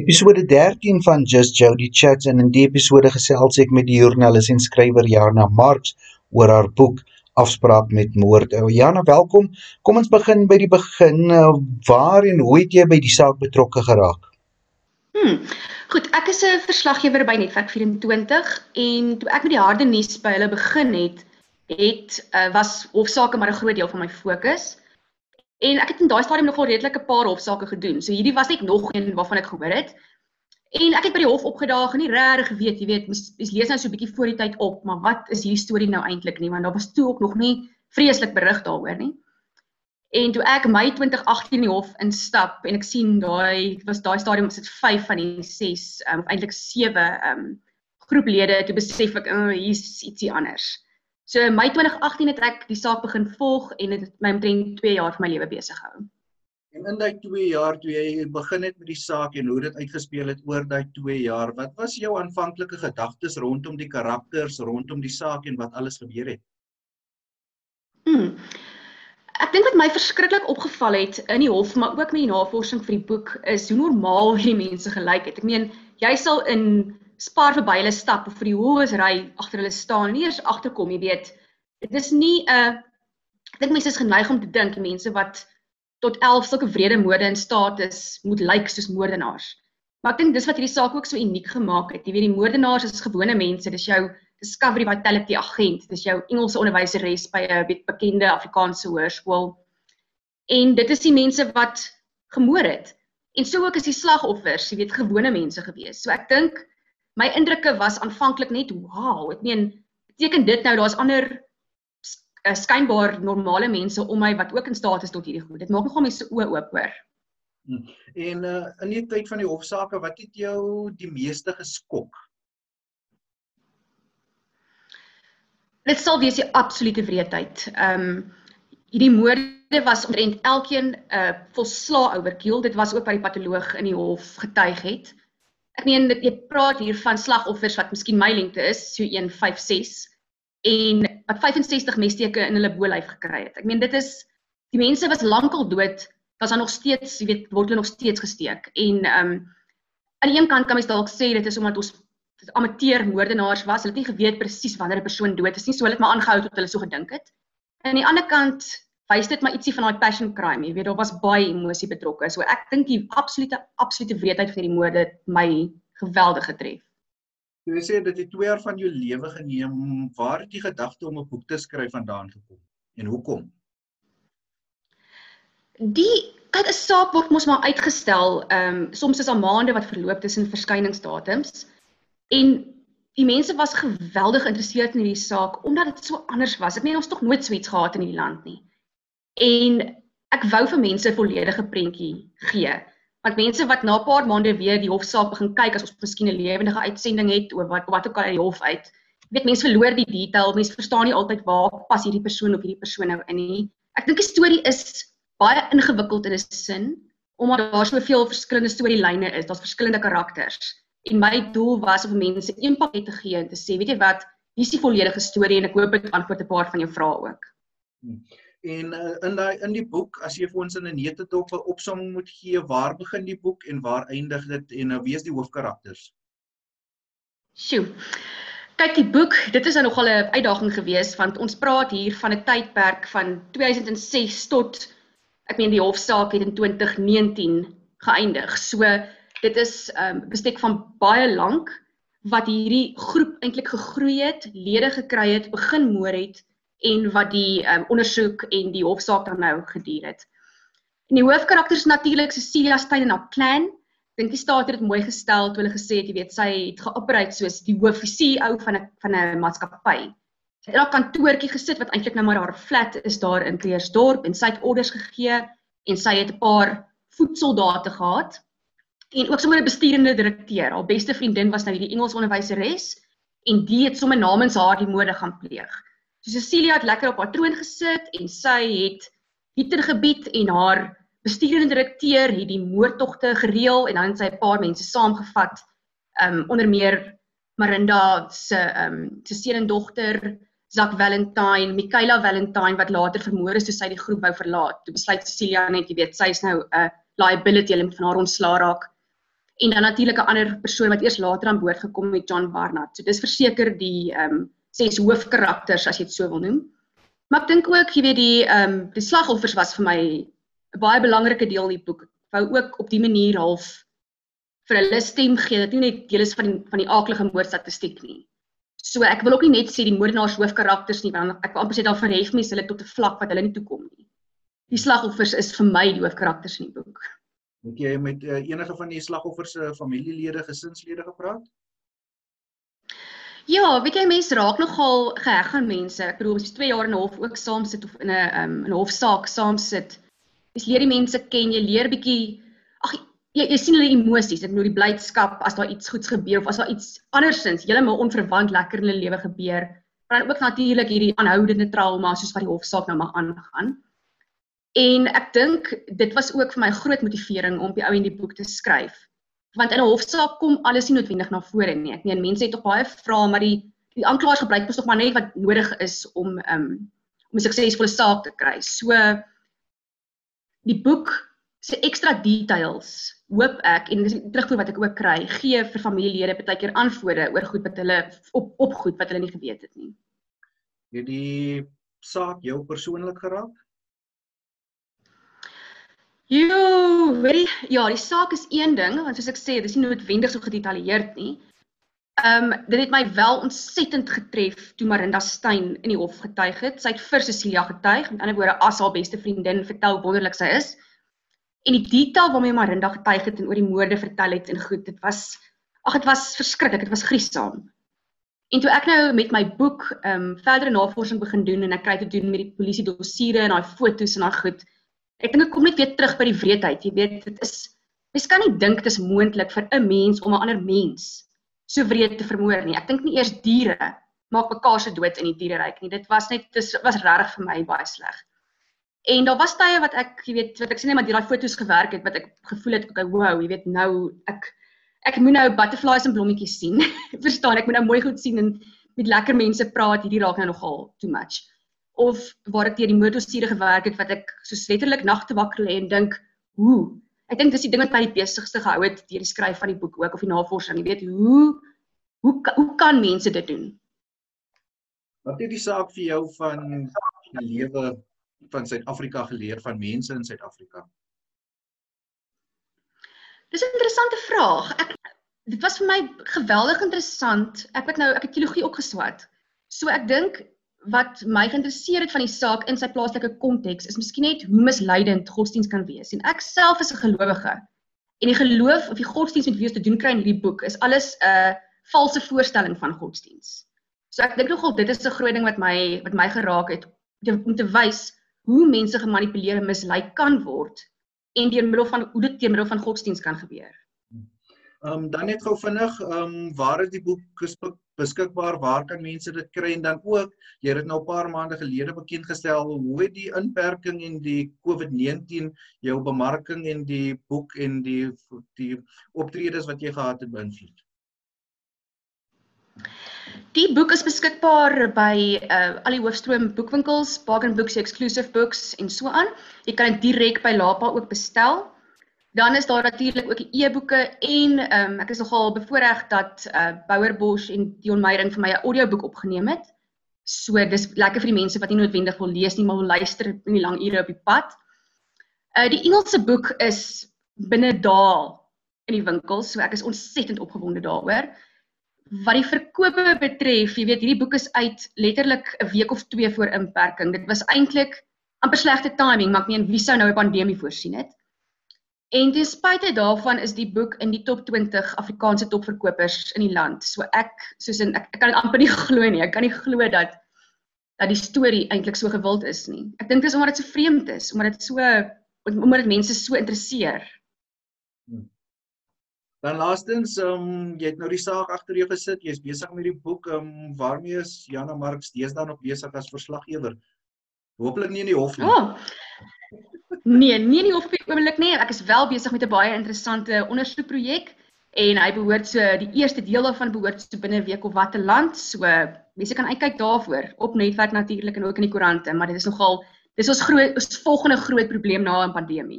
Episode 13 van Just Jody Chats, en in die episode gesels ek met die joernalis en skrywer Jana Marks oor haar boek Afspraak met Moord. Jana, welkom. Kom ons begin by die begin. Waar en hoe het jy by die saak betrokke geraak? Goed, ek is 'n verslaggewer by Netflix24 en toe ek met die harde nuus by hulle begin het was hofsaake maar 'n groot deel van my fokus. En ek het in daai stadium nogal redelik 'n paar hofsaake gedoen. So hierdie was net nog een waarvan ek gehoor het. En ek het by die hof opgedaag en nie regtig geweet, jy weet, mens lees nou so 'n bietjie voor die tyd op, maar wat is hierdie storie nou eintlik nie, want daar was toe ook nog nie vreeslik berig daaroor nie. En toe ek Mei 2018 die hof instap en ek sien daai stadium was dit 5 van die 6 of eintlik 7 groeplede, toe besef ek, hier's ietsie anders. So in Mei 2018 het ek die saak begin volg en het my omtrent 2 jaar van my lewe besig gehou. En in die 2 jaar, toe jy begin het met die saak en hoe dit uitgespeel het oor die 2 jaar, wat was jou aanvanklike gedagtes rondom die karakters, rondom die saak en wat alles gebeur het? Ek dink wat my verskriklik opgeval het in die hof, maar ook met die navorsing vir die boek, is hoe normaal hierdie mense gelyk het. Ek meen, jy sal in spaar verby hulle stap of vir die hoes ry agter hulle staan, nie eers agterkom, jy weet. Dit is nie 'n ek dink mense is geneig om te dink mense wat tot 11 sulke wrede moorde in staat is, moet lyk soos moordenaars. Maar ek dink dis wat hierdie saak ook so uniek gemaak het. Jy weet, die moordenaars is gewone mense, dis jou Discovery Vitality agent, dis jou Engelse onderwyseres by 'n bekende Afrikaanse hoërskool. En dit is die mense wat gemoor het. En so ook is die slagoffers, jy weet, gewone mense gewees. So ek dink my indrukke was aanvanklik net, wow, ek meen, beteken dit nou, daar is ander skynbaar normale mense om my wat ook in staat is tot hierdie goed. Dit maak nogal mense oë oop hoor. En in die tyd van die hofsaake, wat het jou die meeste geskok? Dit sal wees die absolute wreedheid. Hierdie moorde was omtrent elkeen volslae overkill. Dit was ook wat die patoloog in die hof getuig het. Ek meen, jy praat hier van slagoffers wat miskien my lengte is, so 1,56, en wat 65 messteke in hulle bolyf gekry het. Ek meen, dit is, die mense was lankal dood, was daar nog steeds, jy weet, word hulle nog steeds gesteek. En aan die een kant kan mens dalk sê, dit is omdat ons amateurmoordenaars was, hulle het nie geweet presies wanneer 'n persoon dood is nie, so hulle het maar aangehou tot hulle so gedink het. En aan die ander kant wys dit maar ietsie van daai passion crime, jy weet, daar was baie emosie betrokke. So ek dink die absolute wreedheid van hierdie moorde my geweldig getref. Jy sê dat jy 2 jaar van jou lewe geneem, waar het die gedagte om 'n boek te skryf vandaan gekom en hoekom? Kyk, 'n saak word mos maar uitgestel. Soms is daar maande wat verloop tussen verskyningsdatums en die mense was geweldig geïnteresseerd in hierdie saak omdat dit so anders was. Ek meen, ons het tog nooit so iets gehad in hierdie land nie. En ek wou vir mense 'n volledige prentjie gee. Want mense wat na 'n paar maande weer die hofsaak begin kyk, as ons miskien 'n lewendige uitsending het oor wat ook al uit die hof uit. Jy weet, mense verloor die detail, mense verstaan nie altyd waar pas hierdie persoon of hierdie persoon nou in nie. Ek dink die storie is baie ingewikkeld in 'n sin, omdat daar soveel verskillende storielyne is, daar's verskillende karakters. En my doel was om mense een pakket te gee en te sê, weet jy wat, hier is die volledige storie en ek hoop dit antwoord 'n paar van jou vrae ook. En in die boek, as jy vir ons in 'n neutedop 'n opsomming moet gee, waar begin die boek en waar eindig dit en wie is die hoofkarakters? Sjoe. Kyk, die boek, dit is nogal 'n uitdaging gewees, want ons praat hier van 'n tydperk van 2006 tot, ek meen, die hofsaak het in 2019 geëindig. So dit is bestek van baie lank wat hierdie groep eintlik gegroei het, lede gekry het, begin moord het, en wat die ondersoek en die hofsaak dan nou geduur het. En die hoofkarakters natuurlik Cecilia Stein en haar clan. Ek dink die staat het dit mooi gestel toe hulle gesê het, jy weet, sy het geoperate soos die CEO van 'n maatskappy. Sy het in haar kantoortjie gesit wat eintlik nou maar haar flat is daar in Kleersdorp, en sy het orders gegee en sy het 'n paar voetsoldate gehad. En ook sommer 'n besturende direkteur. Haar beste vriendin was nou hierdie Engels onderwyseres en die het sommer namens haar die moorde gaan pleeg. So Cecilia het lekker op haar troon gesit en sy het Pietergebied en haar besturende direkteur het die moordtogte gereël en dan het sy 'n paar mense saamgevat, onder meer Marinda Steyn en dogter, Zach Valentine, Michaela Valentine wat later vermoor is toe sy die groep wou verlaat. Toe besluit Cecilia net, jy weet, sy is nou 'n liability, hulle moet van haar ontslae raak. en dan natuurlik 'n ander persoon wat eers later aan boord gekom het, John Barnard. So dis verseker die 6 hoofkarakters as jy dit so wil noem. Maar ek dink ook, jy weet, die slagoffers was vir my 'n baie belangrike deel in die boek. Ek wou ook op die manier half vir hulle stem gee dat nie net deel is van die aaklige moordstatistiek nie. So ek wil ook nie net sê die moordenaars hoofkarakters nie, want ek wil amper sê daar verhef mense hulle tot 'n vlak wat hulle nie toekom nie. Die slagoffers is vir my die hoofkarakters in die boek. Het jy met enige van die slagoffers familielede, gesinslede gepraat? Ja, weet jy, mense raak nogal geheg aan mense. Ek bedoel, as jy 2 jaar in 'n hof ook saam sit of in 'n hofsaak saam sit, jy leer die mense ken, jy leer bietjie, jy sien hulle emosies, ek bedoel die blydskap as daar iets goeds gebeur of as daar iets andersins heeltemal onverwant lekker in hulle lewe gebeur, maar dan ook natuurlik hierdie aanhoudende trauma soos wat die hofsaak nou maar aangaan. En ek dink dit was ook vir my groot motivering om die ou en die boek te skryf. Want in 'n hofsaak kom alles nie noodwendig na vore nie. Ek meen mense het tog baie vrae, maar die aanklaers gebruik mos tog maar net wat nodig is om 'n suksesvolle saak te kry. So die boek se ekstra details, hoop ek, en dis die terugvoer wat ek ook kry, gee vir familielede baie keer antwoorde oor goed wat hulle op goed wat hulle nie geweet het nie. Het die saak jou persoonlik geraak? Ja, die saak is een ding, want soos ek sê, dit is nie noodwendig so gedetailleerd nie. Dit het my wel ontsettend getref toe Marinda Steyn in die hof getuig het. Sy het vir Cecilia getuig, met ander woorde as haar beste vriendin, vertel wonderlik sy is. En die detail waarmee Marinda getuig het en oor die moorde vertel het en goed, dit was verskriklik, dit was gruisam. En toe ek nou met my boek verdere navorsing begin doen en ek kry te doen met die polisie dossiere en daai fotos en daai goed, ek dink ek kom net weer terug by die wreedheid, jy weet, mens kan nie dink dit is moontlik vir 'n mens om 'n ander mens so wreed te vermoor nie. Ek dink nie eers diere maak mekaar se dood in die diereryk nie. Dit was regtig vir my baie sleg. En daar was tye wat ek, jy weet, wat ek sê net maar daai foto's gewerk het, wat ek gevoel het, okay, wow, jy weet, nou ek moet nou butterflies en blommetjies sien. Verstaan, ek moet nou mooi goed sien en met lekker mense praat, hierdie raak nou nogal too much. Of waar ek deur die moorddossiere gewerk het, wat ek soos letterlik nagte wakker lê en dink, hoe? Ek dink dis die ding wat my die besigste gehou het deur die skryf van die boek ook, of die navorsing, jy weet, hoe kan mense dit doen? Wat het die saak vir jou van die lewe van Suid-Afrika geleer, van mense in Suid-Afrika? Dis 'n interessante vraag. Dit was vir my geweldig interessant. Ek het teologie ook geswat. So ek dink wat my geïnteresseer het van die saak in sy plaaslike konteks, is miskien net hoe misleidend godsdienst kan wees. En ek self is 'n gelowige. En die geloof of die godsdienst met wie ons te doen kry in hierdie boek, is alles 'n valse voorstelling van godsdienst. So ek dink nogal dit is 'n groot ding wat my geraak het, om te wys hoe mense gemanipuleer en mislei kan word, en hoe dit deur middel van godsdienst kan gebeur. Dan net gou vinnig, waar is die boek beskikbaar, waar kan mense dit kry, en dan ook, jy het nou 'n paar maande gelede bekendgestel, hoe het die inperking en die COVID-19 jou bemarking en die boek en die optredes wat jy gehad het beïnvloed? Die boek is beskikbaar by al die hoofstroom boekwinkels, Parker Books, Exclusive Boeks en so aan. Jy kan dit direk by Lapa ook bestel. Dan is daar natuurlik ook die e-boeke en ek is nogal bevoorreg dat Bauer Bosch en Dion Meiring vir my 'n audioboek opgeneem het. So dis lekker vir die mense wat nie noodwendig wil lees nie, maar wil luister in die lang ure op die pad. Die Engelse boek is binne dae in die winkel, so ek is ontsettend opgewonde daaroor. Wat die verkope betref, jy weet, hierdie boek is uit letterlik 'n week of 2 voor inperking. Dit was eintlik amper slegte timing, maar ek meen, wie sou nou 'n pandemie voorsien het? En ten spyte daarvan is die boek in die top 20 Afrikaanse topverkopers in die land. So ek kan dit amper nie glo nie. Ek kan nie glo dat die storie eintlik so gewild is nie. Ek dink dis omdat dit so vreemd is, omdat dit mense so interesseer. Dan laastens, jy het nou die saak agter jou gesit, jy is besig met die boek, waarmee is Jana Marks deesdae nog besig as verslaggewer? Hopelik nie in die hof nie. Nee, nie op die oomblik nie. Ek is wel besig met 'n baie interessante ondersoekprojek en hy behoort so die eerste deel daarvan behoort so binne 'n week of wat te land. So mense kan uitkyk daarvoor op netwerk natuurlik en ook in die koerante, maar dit is ons volgende groot probleem na 'n pandemie.